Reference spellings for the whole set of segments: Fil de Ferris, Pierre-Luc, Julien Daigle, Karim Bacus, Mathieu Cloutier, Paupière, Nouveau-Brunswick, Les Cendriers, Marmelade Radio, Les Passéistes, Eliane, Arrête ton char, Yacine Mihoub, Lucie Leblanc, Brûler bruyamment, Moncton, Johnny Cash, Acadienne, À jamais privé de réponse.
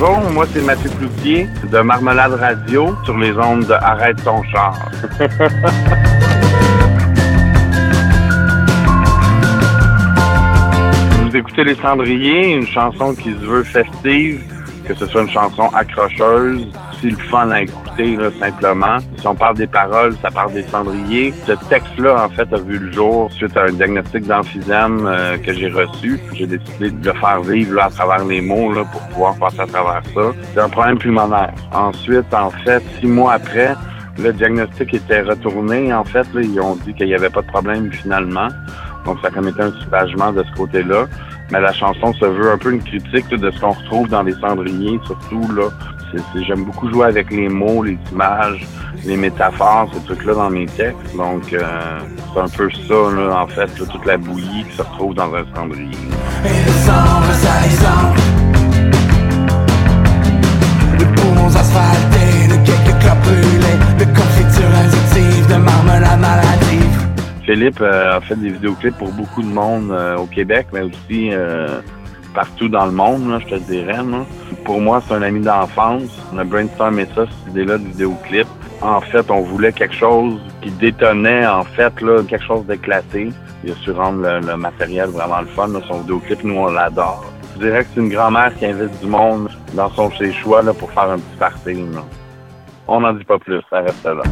Bonjour, moi c'est Mathieu Cloutier de Marmelade Radio sur les ondes de Arrête ton char. Vous écoutez Les Cendriers, une chanson qui se veut festive, que ce soit une chanson accrocheuse, c'est le fun à écouter, là, simplement. Si on parle des paroles, ça parle des cendriers. Ce texte-là, en fait, a vu le jour suite à un diagnostic d'emphysème que j'ai reçu. J'ai décidé de le faire vivre là, à travers les mots là, pour pouvoir passer à travers ça. C'est un problème pulmonaire. Ensuite, en fait, 6 mois après, le diagnostic était retourné. En fait, là, ils ont dit qu'il n'y avait pas de problème finalement. Donc, ça commettait un soulagement de ce côté-là. Mais la chanson se veut un peu une critique là, de ce qu'on retrouve dans les cendriers, surtout là. J'aime beaucoup jouer avec les mots, les images, les métaphores, ces trucs-là dans mes textes. Donc, c'est un peu ça, là, en fait, là, toute la bouillie qui se retrouve dans un cendrier. Et le sang, le saison, le poumon asphalté, le cake clop brûlé, le confiture additive de marmelade maladive. Philippe a fait des vidéoclips pour beaucoup de monde au Québec, mais aussi partout dans le monde, là, je te dirais. Là. Pour moi, c'est un ami d'enfance. On a brainstormé ça, cette idée-là de vidéoclip. En fait, on voulait quelque chose qui détonnait, en fait, là, quelque chose d'éclaté. Il a su rendre le matériel vraiment le fun. Là. Son vidéoclip, nous, on l'adore. Je dirais que c'est une grand-mère qui invite du monde dans son chez-choix là, pour faire un petit party. Là. On n'en dit pas plus, ça reste là.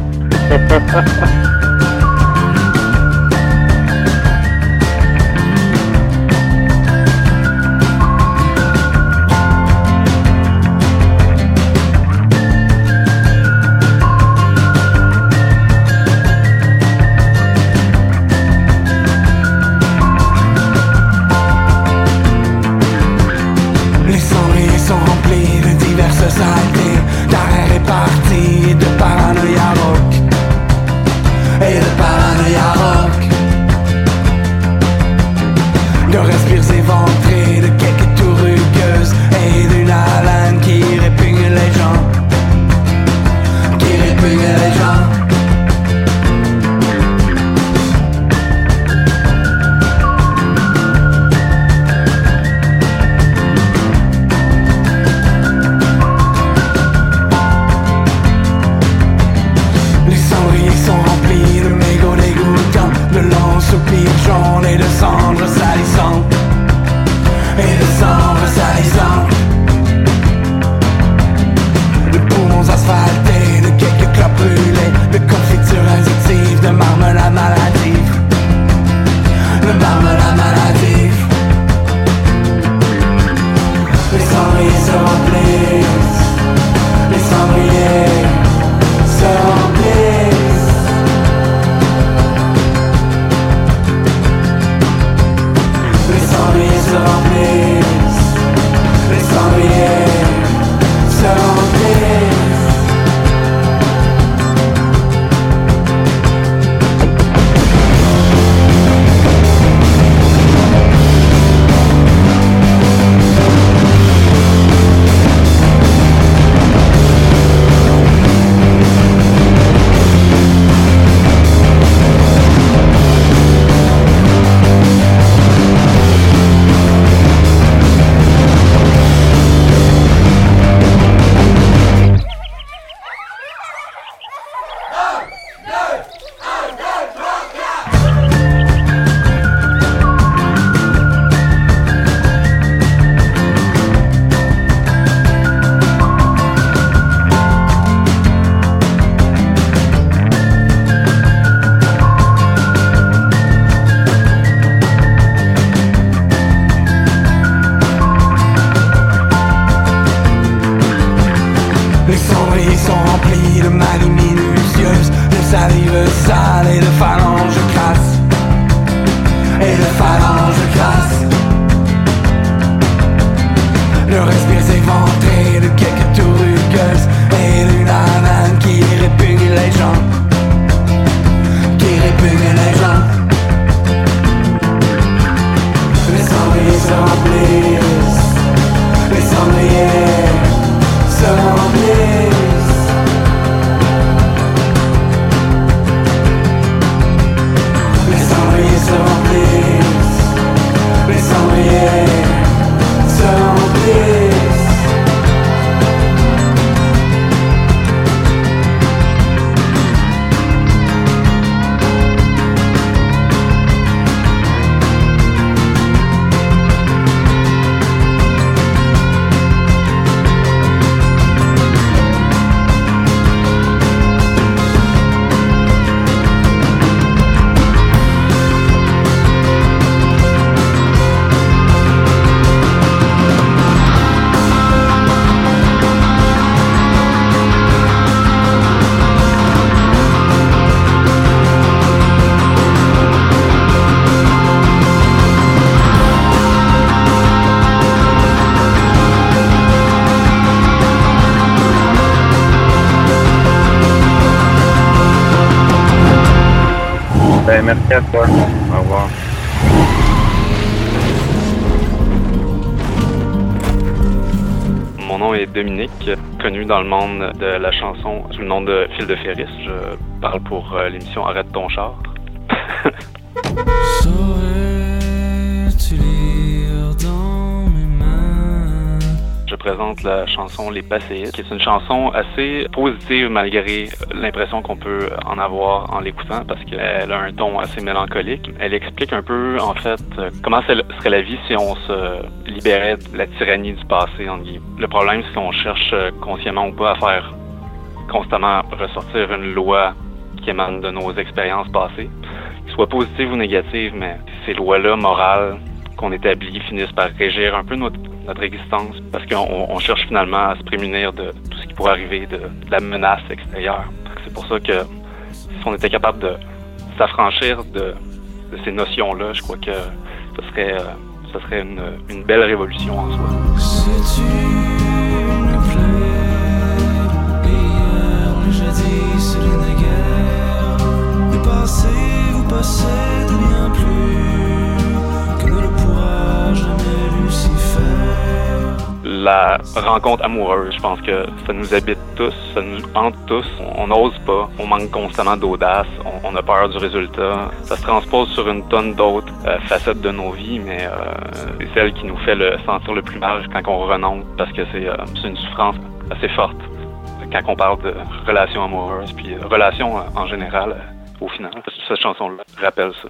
Merci à toi. Au revoir. Mon nom est Dominique, connu dans le monde de la chanson sous le nom de Fil de Ferris. Je parle pour l'émission Arrête ton char. Je présente la chanson Les Passéistes, qui est une chanson assez positive malgré l'impression qu'on peut en avoir en l'écoutant parce qu'elle a un ton assez mélancolique. Elle explique un peu, en fait, comment serait la vie si on se libérait de la tyrannie du passé, entre guillemets. Le problème, c'est qu'on cherche consciemment ou pas à faire constamment ressortir une loi qui émane de nos expériences passées, soit positive ou négative, mais ces lois-là morales qu'on établit finissent par régir un peu notre existence, parce qu'on cherche finalement à se prémunir de tout ce qui pourrait arriver, de la menace extérieure. C'est pour ça que si on était capable de s'affranchir de ces notions-là, je crois que ce serait une belle révolution en soi. Si tu me plais, hier, le jeudi, c'est l'une des guerres. Le passé, vous passez, devient plus que ne le pourra jamais Lucifer. La rencontre amoureuse, je pense que ça nous habite tous, ça nous hante tous. On n'ose pas, on manque constamment d'audace, on a peur du résultat. Ça se transpose sur une tonne d'autres facettes de nos vies, mais c'est celle qui nous fait le sentir le plus mal quand on renonce, parce que c'est une souffrance assez forte quand on parle de relations amoureuses, puis relations en général, au final. Cette chanson-là rappelle ça.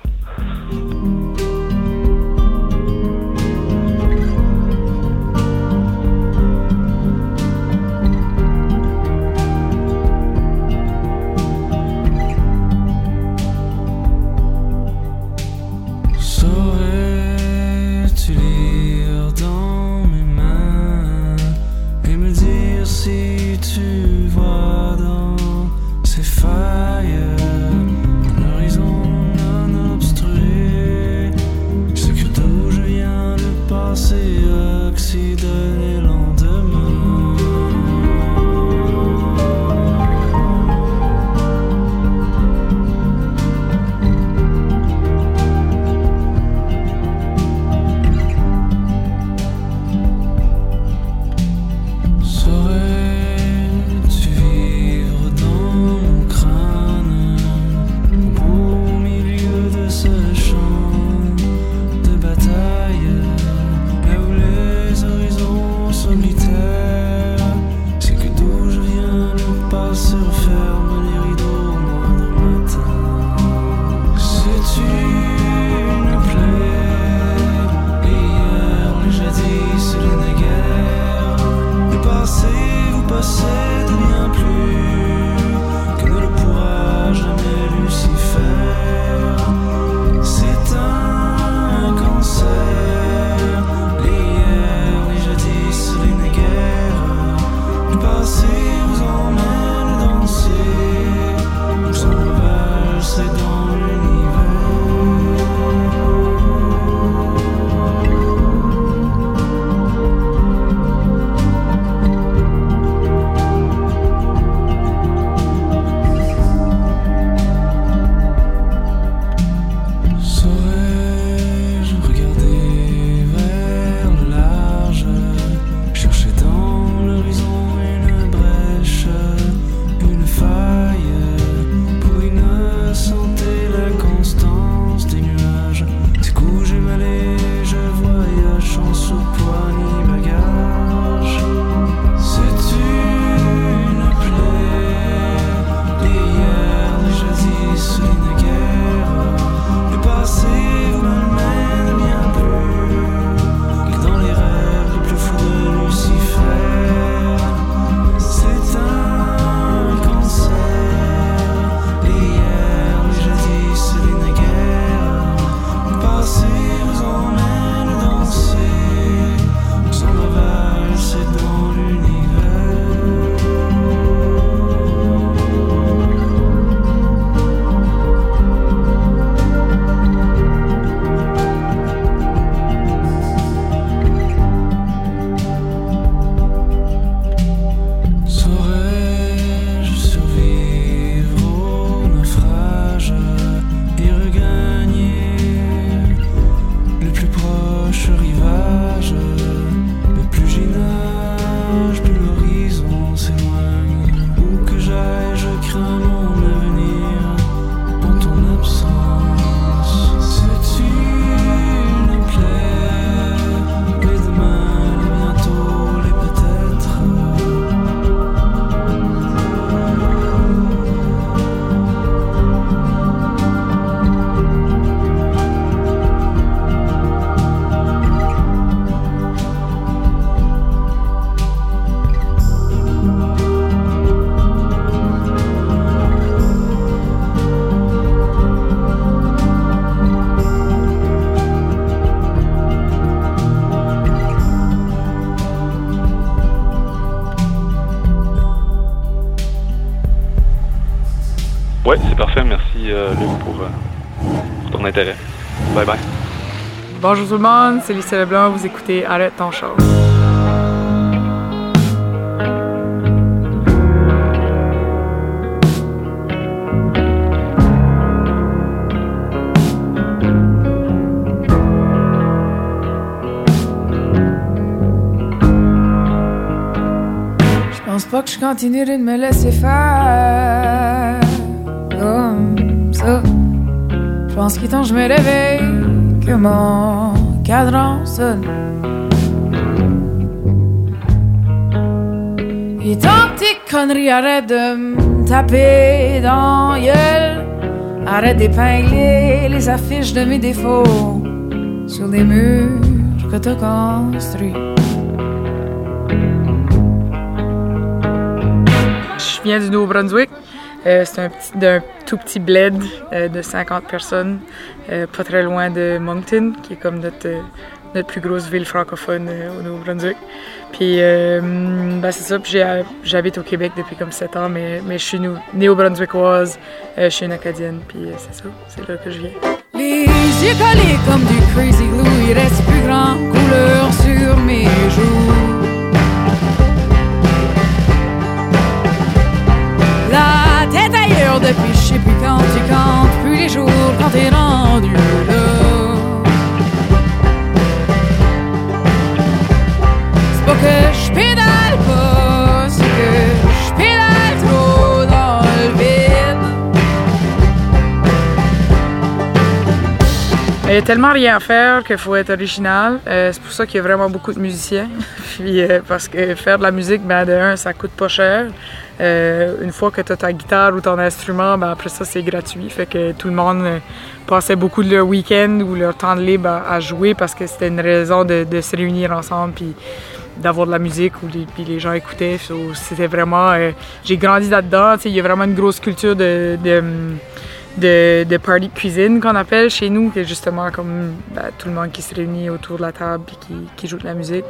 Oui, c'est parfait. Merci, Luc, pour ton intérêt. Bye bye. Bonjour tout le monde, c'est Lucie Leblanc. Vous écoutez Arrête ton char. Pas que je continuerai de me laisser faire comme ça. Je pense qu'il est temps que je me réveille, que mon cadran sonne. Il est temps que tes conneries arrêtent de me taper dans la gueule. Arrête d'épingler les affiches de mes défauts sur les murs que t'as construits. Je viens du Nouveau-Brunswick. C'est d'un tout petit bled de 50 personnes, pas très loin de Moncton, qui est comme notre plus grosse ville francophone au Nouveau-Brunswick. Puis, c'est ça. Puis j'habite au Québec depuis comme 7 ans, mais je suis néo-brunswickoise, je suis une Acadienne, puis c'est ça, c'est là que je viens. Les yeux collés comme du Crazy Glue, il reste plus grand couleur sur mes joues. Tête ailleurs depuis je sais plus quand, tu comptes plus les jours quand t'es rendu là. C'est pas que je pédale pas, c'est que je pédale trop dans le vide. Il y a tellement rien à faire qu'il faut être original. C'est pour ça qu'il y a vraiment beaucoup de musiciens. Puis, parce que faire de la musique, de un, ça coûte pas cher. Une fois que tu as ta guitare ou ton instrument, après ça, c'est gratuit. Fait que tout le monde passait beaucoup de leur week-end ou leur temps de libre à jouer parce que c'était une raison de se réunir ensemble puis d'avoir de la musique où les gens écoutaient. C'était vraiment... j'ai grandi là-dedans. Il y a vraiment une grosse culture de party cuisine qu'on appelle chez nous, qui est justement comme tout le monde qui se réunit autour de la table et qui joue de la musique.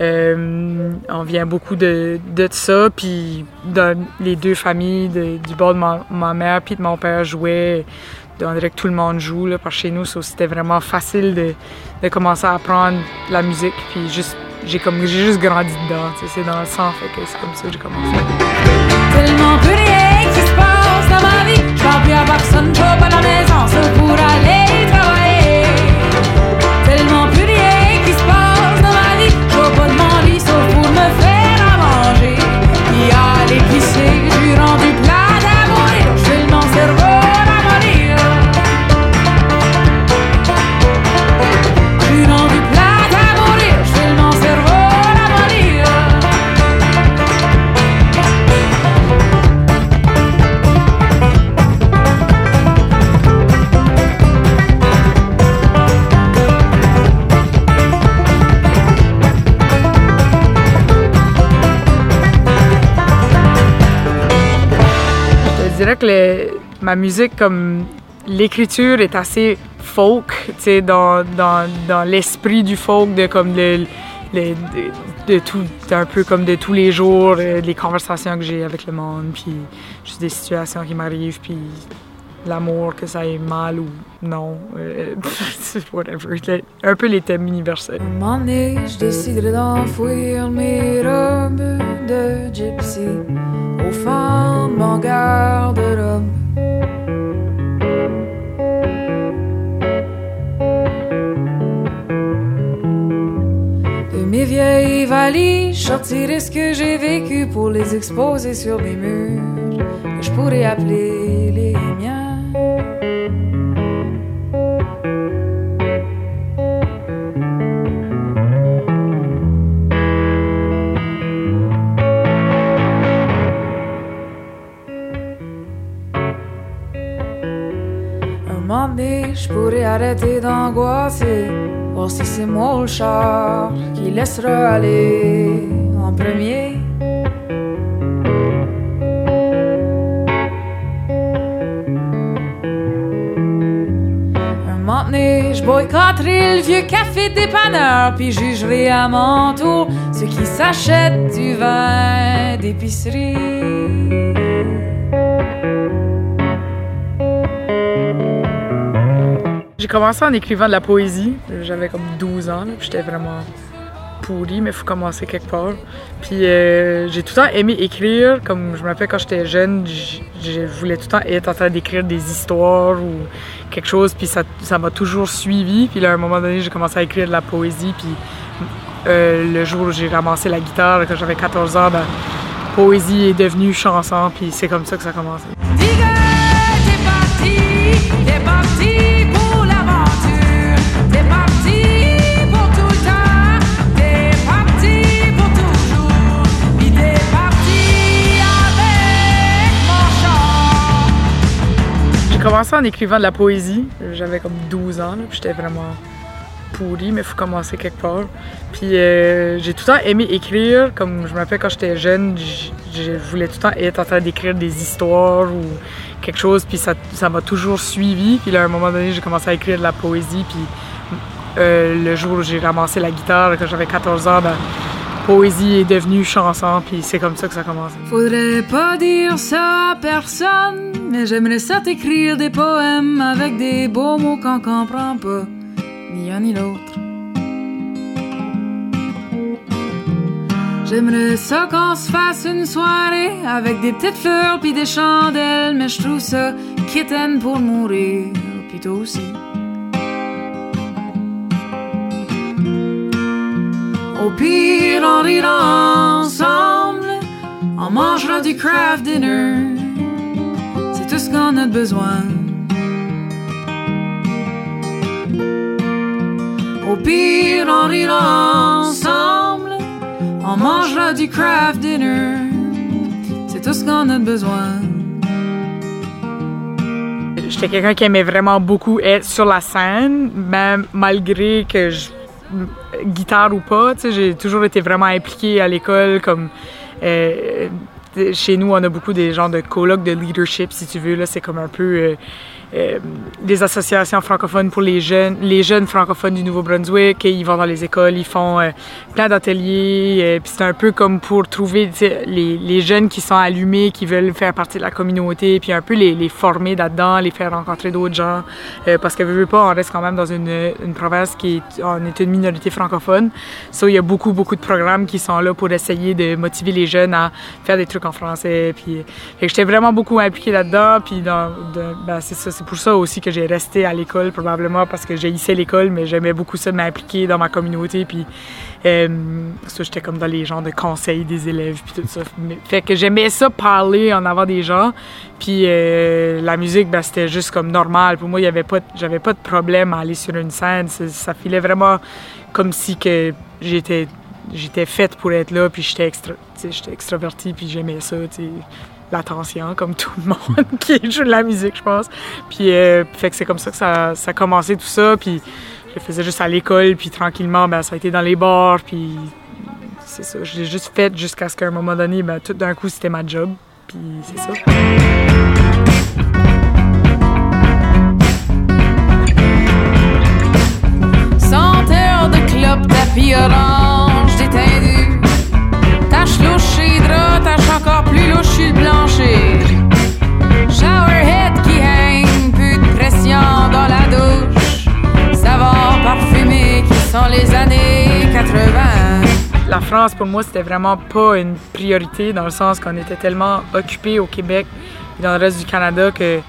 On vient beaucoup de ça, puis les deux familles du bord de ma mère puis de mon père jouaient. On dirait que tout le monde joue là, par chez nous, c'était vraiment facile de commencer à apprendre la musique, puis j'ai juste grandi dedans, c'est dans le sang, fait que c'est comme ça que j'ai commencé. Tellement plus rien qui se passe dans ma vie. Je parle plus à personne, pas à la maison, sauf pour aller travailler. Tellement plus rien qui se passe dans ma vie. Je vois pas de mon lit, sauf pour me faire à manger. Il y a l'épicerie, je suis rendu plat à mourir. Je fais mon cerveau à mourir. Je suis rendu plat à mourir. Je fais mon cerveau à mourir. Je dirais que ma musique, comme l'écriture, est assez folk, tu sais, dans l'esprit du folk, de tout, un peu comme de tous les jours, les conversations que j'ai avec le monde, puis juste des situations qui m'arrivent, puis l'amour, que ça aille mal ou non, whatever, un peu les thèmes universels. Un moment donné, je déciderai d'enfouir mes robes de gypsy au fond de mon garde-robe. De mes vieilles valises, je sortirai ce que j'ai vécu pour les exposer sur mes murs que je pourrais appeler les miens. Je pourrais arrêter d'angoisser, voir si c'est moi le char qui laissera aller en premier. Un moment donné, je boycotterai le vieux café dépanneur, puis jugerai à mon tour ceux qui s'achètent du vin d'épicerie. J'ai commencé en écrivant de la poésie. J'avais comme 12 ans, là, puis j'étais vraiment pourrie, mais il faut commencer quelque part. Puis j'ai tout le temps aimé écrire. Comme je me rappelle quand j'étais jeune, je voulais tout le temps être en train d'écrire des histoires ou quelque chose, puis ça m'a toujours suivi. Puis là, à un moment donné, j'ai commencé à écrire de la poésie. Puis le jour où j'ai ramassé la guitare, quand j'avais 14 ans, ben, poésie est devenue chanson, puis c'est comme ça que ça a commencé. J'ai commencé en écrivant de la poésie. J'avais comme 12 ans, là, puis j'étais vraiment pourrie, mais il faut commencer quelque part. Puis j'ai tout le temps aimé écrire. Comme je me rappelle quand j'étais jeune, je voulais tout le temps être en train d'écrire des histoires ou quelque chose, puis ça m'a toujours suivi. Puis là, à un moment donné, j'ai commencé à écrire de la poésie. Puis le jour où j'ai ramassé la guitare, quand j'avais 14 ans, ben, poésie est devenue chanson, puis c'est comme ça que ça commence. Faudrait pas dire ça à personne, mais j'aimerais ça t'écrire des poèmes avec des beaux mots qu'on comprend pas, ni un ni l'autre. J'aimerais ça qu'on se fasse une soirée avec des petites fleurs puis des chandelles, mais je trouve ça kitten pour mourir, puis toi aussi. Au pire, on rira ensemble, on mangera du craft dinner, c'est tout ce qu'on a de besoin. Au pire, on rira ensemble, on mangera du craft dinner, c'est tout ce qu'on a de besoin. J'étais quelqu'un qui aimait vraiment beaucoup être sur la scène, même malgré que guitare ou pas, tu sais, j'ai toujours été vraiment impliquée à l'école. Comme chez nous, on a beaucoup des genres de colloques de leadership, si tu veux. Là, c'est comme un peu des associations francophones pour les jeunes francophones du Nouveau-Brunswick. Ils vont dans les écoles, ils font plein d'ateliers. Puis c'est un peu comme pour trouver les jeunes qui sont allumés, qui veulent faire partie de la communauté, puis un peu les former là-dedans, les faire rencontrer d'autres gens. Parce que, veux pas, on reste quand même dans une province qui est, on est une minorité francophone. So, il y a beaucoup, beaucoup de programmes qui sont là pour essayer de motiver les jeunes à faire des trucs en français, puis j'étais vraiment beaucoup impliquée là-dedans, puis ben c'est ça, c'est pour ça aussi que j'ai resté à l'école probablement, parce que j'haïssais l'école, mais j'aimais beaucoup ça de m'impliquer dans ma communauté, puis ça, j'étais comme dans les genres de conseils des élèves, puis tout ça, fait que j'aimais ça parler en avant des gens, puis la musique, ben, c'était juste comme normal, pour moi, j'avais pas de problème à aller sur une scène, ça filait vraiment comme si que j'étais faite pour être là, puis j'étais extravertie, puis j'aimais ça, t'sais, l'attention, comme tout le monde qui joue de la musique, je pense. Puis fait que c'est comme ça que ça a commencé tout ça, puis je le faisais juste à l'école, puis tranquillement, ben, ça a été dans les bars, puis c'est ça, je l'ai juste fait jusqu'à ce qu'à un moment donné, ben, tout d'un coup, c'était ma job, puis c'est ça. Senteur de clope, tapis orange détendu, tache louche et drap, tache encore plus louche sur le plancher, showerhead qui hang, plus de pression dans la douche, savon parfumé qui sent les années 80. La France, pour moi, c'était vraiment pas une priorité, dans le sens qu'on était tellement occupés au Québec et dans le reste du Canada que,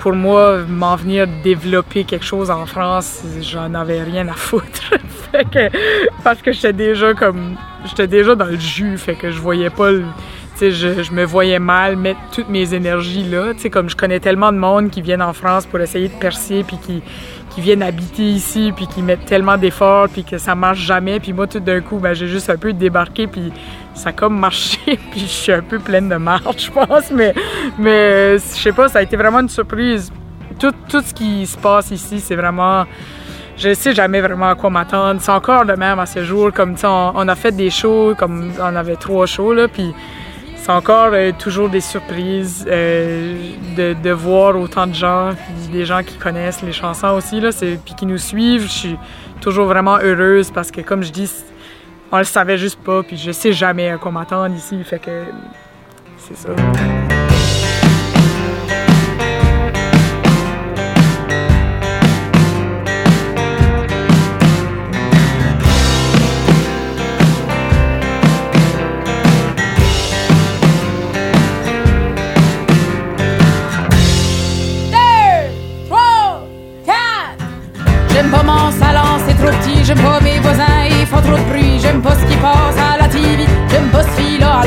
pour moi, m'en venir développer quelque chose en France, j'en avais rien à foutre. Fait que, parce que j'étais déjà dans le jus, fait que je voyais pas le... Tu sais, je me voyais mal mettre toutes mes énergies là. Tu sais, comme je connais tellement de monde qui viennent en France pour essayer de percer, puis qui viennent habiter ici, puis qui mettent tellement d'efforts, puis que ça marche jamais. Puis moi, tout d'un coup, ben, j'ai juste un peu débarqué, puis ça a comme marché, puis je suis un peu pleine de marde, je pense. Mais je sais pas, ça a été vraiment une surprise. Tout ce qui se passe ici, c'est vraiment... Je sais jamais vraiment à quoi m'attendre. C'est encore de même à ce jour. Comme, tu sais, on a fait des shows, comme on avait 3 shows, là, puis... C'est encore toujours des surprises de voir autant de gens, puis des gens qui connaissent les chansons aussi, là, puis qui nous suivent. Je suis toujours vraiment heureuse parce que, comme je dis, on le savait juste pas, puis je sais jamais à quoi m'attendre ici, fait que c'est ça.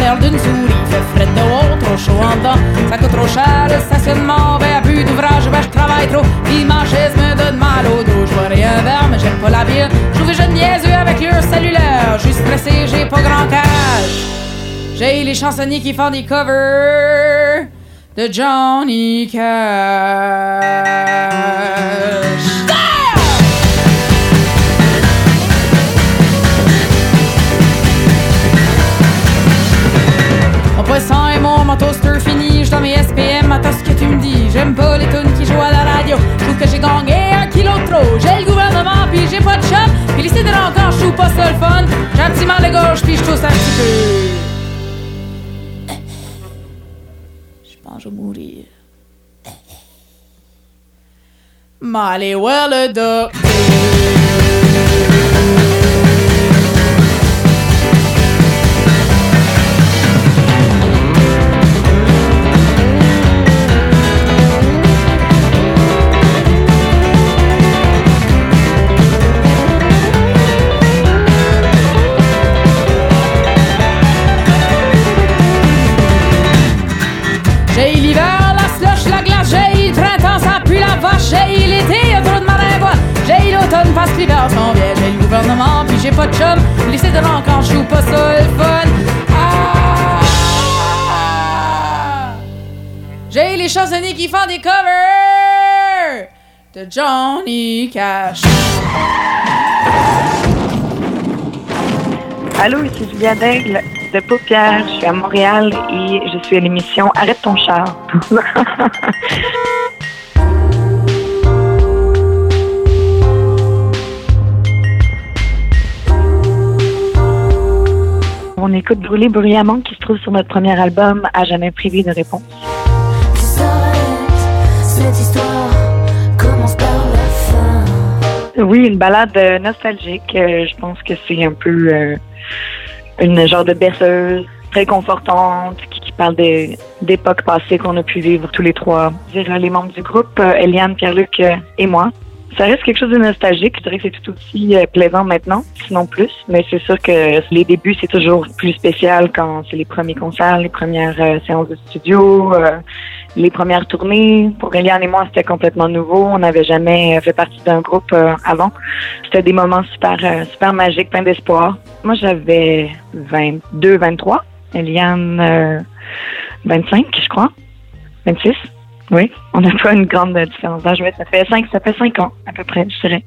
l'odeur d'une souris. Fait fret dehors, trop chaud en dedans. Ça coûte trop cher, le stationnement. Ben, à plus d'ouvrage, ben, je travaille trop. Puis ma chaise me donne mal au dos. Je boirai un verre, mais j'aime pas la bière. Je trouve jeune niaiseux avec leur cellulaire. Je suis stressé, j'ai pas grand cash. J'ai les chansonniers qui font des covers de Johnny Cash. Sans et mon toaster fini, je dans mes SPM, attends ce que tu me dis. J'aime pas les tunes qui jouent à la radio. Je trouve que j'ai gagné un kilo de trop. J'ai le gouvernement puis j'ai pas de chum. Puis lycée de l'encore, je trouve pas ça le fun. J'ai un petit mal de gauche puis je tousse un petit peu. Je pense que je vais mourir. M'allez voir le docteur. J'ai l'hiver, la slush, la glace. J'ai le printemps, ça pue la vache. J'ai l'été, y'a trop de maringouins. J'ai l'automne, parce que l'hiver s'en vient. J'ai le gouvernement, puis j'ai pas de chum. Lycée de l'an quand je joue pas ça, le fun. Ah! J'ai les chansonniers qui font des covers de Johnny Cash. Allô, ici Julien Daigle de Paupière, je suis à Montréal et je suis à l'émission Arrête ton char. On écoute Brûler bruyamment qui se trouve sur notre premier album À jamais privé de réponse. Tout s'arrête, cette histoire commence par la fin. Oui, une balade nostalgique. Je pense que c'est un peu... une genre de berceuse très confortante qui parle d'époques passées qu'on a pu vivre tous les trois. Je dirais les membres du groupe, Eliane, Pierre-Luc et moi. Ça reste quelque chose de nostalgique. Je dirais que c'est tout aussi plaisant maintenant, sinon plus. Mais c'est sûr que les débuts, c'est toujours plus spécial quand c'est les premiers concerts, les premières séances de studio, les premières tournées. Pour Eliane et moi, c'était complètement nouveau. On n'avait jamais fait partie d'un groupe avant. C'était des moments super magiques, plein d'espoir. Moi, j'avais 22, 23. Eliane, 25, je crois. 26. Oui, on n'a pas une grande différence d'âge, mais ça fait 5 ans, à peu près, je dirais.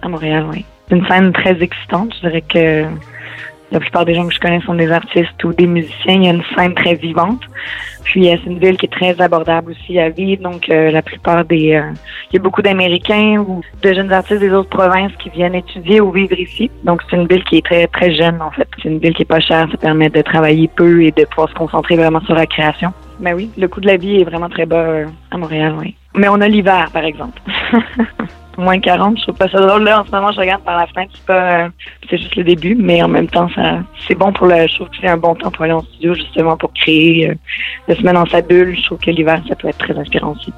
À Montréal, oui. C'est une scène très excitante. Je dirais que la plupart des gens que je connais sont des artistes ou des musiciens. Il y a une scène très vivante. Puis, c'est une ville qui est très abordable aussi à vivre. Donc, la plupart des... il y a beaucoup d'Américains ou de jeunes artistes des autres provinces qui viennent étudier ou vivre ici. Donc, c'est une ville qui est très, très jeune, en fait. C'est une ville qui est pas chère. Ça permet de travailler peu et de pouvoir se concentrer vraiment sur la création. Mais oui, le coût de la vie est vraiment très bas à Montréal, oui. Mais on a l'hiver, par exemple. Moins 40, je trouve pas ça drôle. Là, en ce moment, je regarde par la fenêtre. C'est juste le début, mais en même temps, c'est bon pour je trouve que c'est un bon temps pour aller en studio, justement, pour créer la semaine dans sa bulle. Je trouve que l'hiver, ça peut être très inspirant aussi.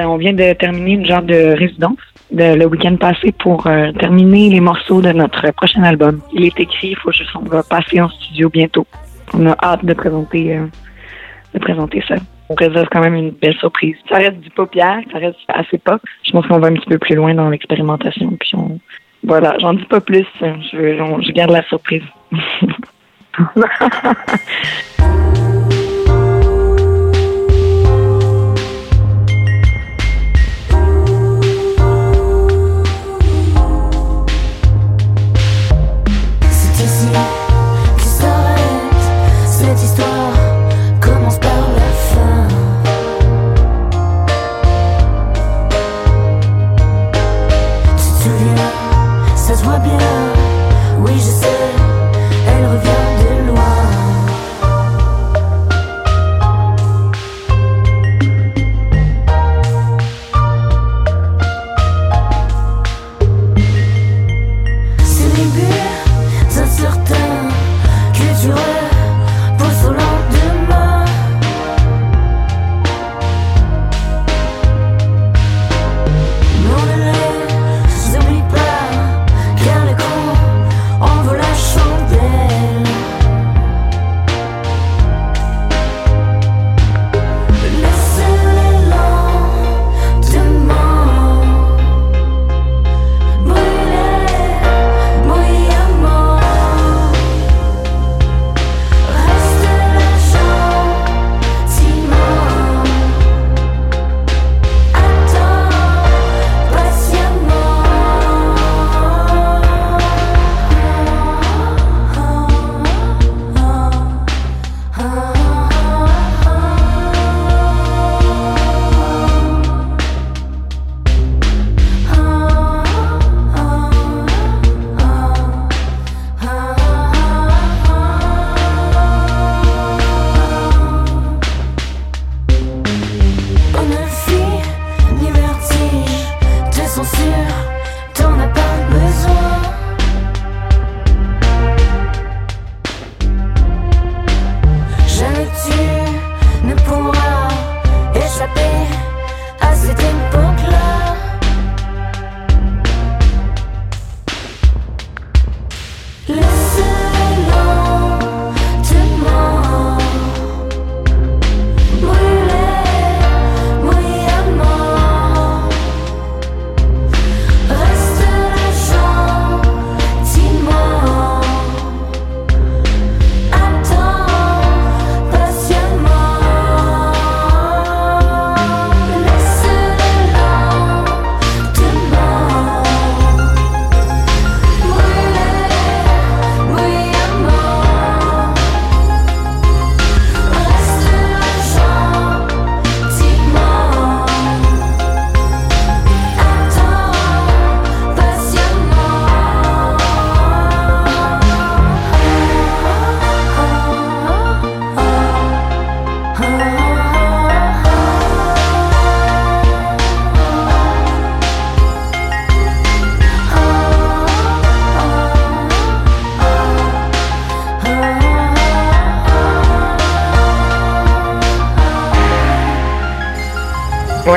On vient de terminer une genre de résidence le week-end passé pour terminer les morceaux de notre prochain album. Il est écrit, on va passer en studio bientôt. On a hâte de présenter ça. On réserve quand même une belle surprise. Ça reste du Paupière, ça reste assez pop. Je pense qu'on va un petit peu plus loin dans l'expérimentation. Puis voilà, j'en dis pas plus. Je garde la surprise. Oui, je sais, elle revient de loin.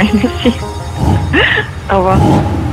Oui, merci. Au revoir.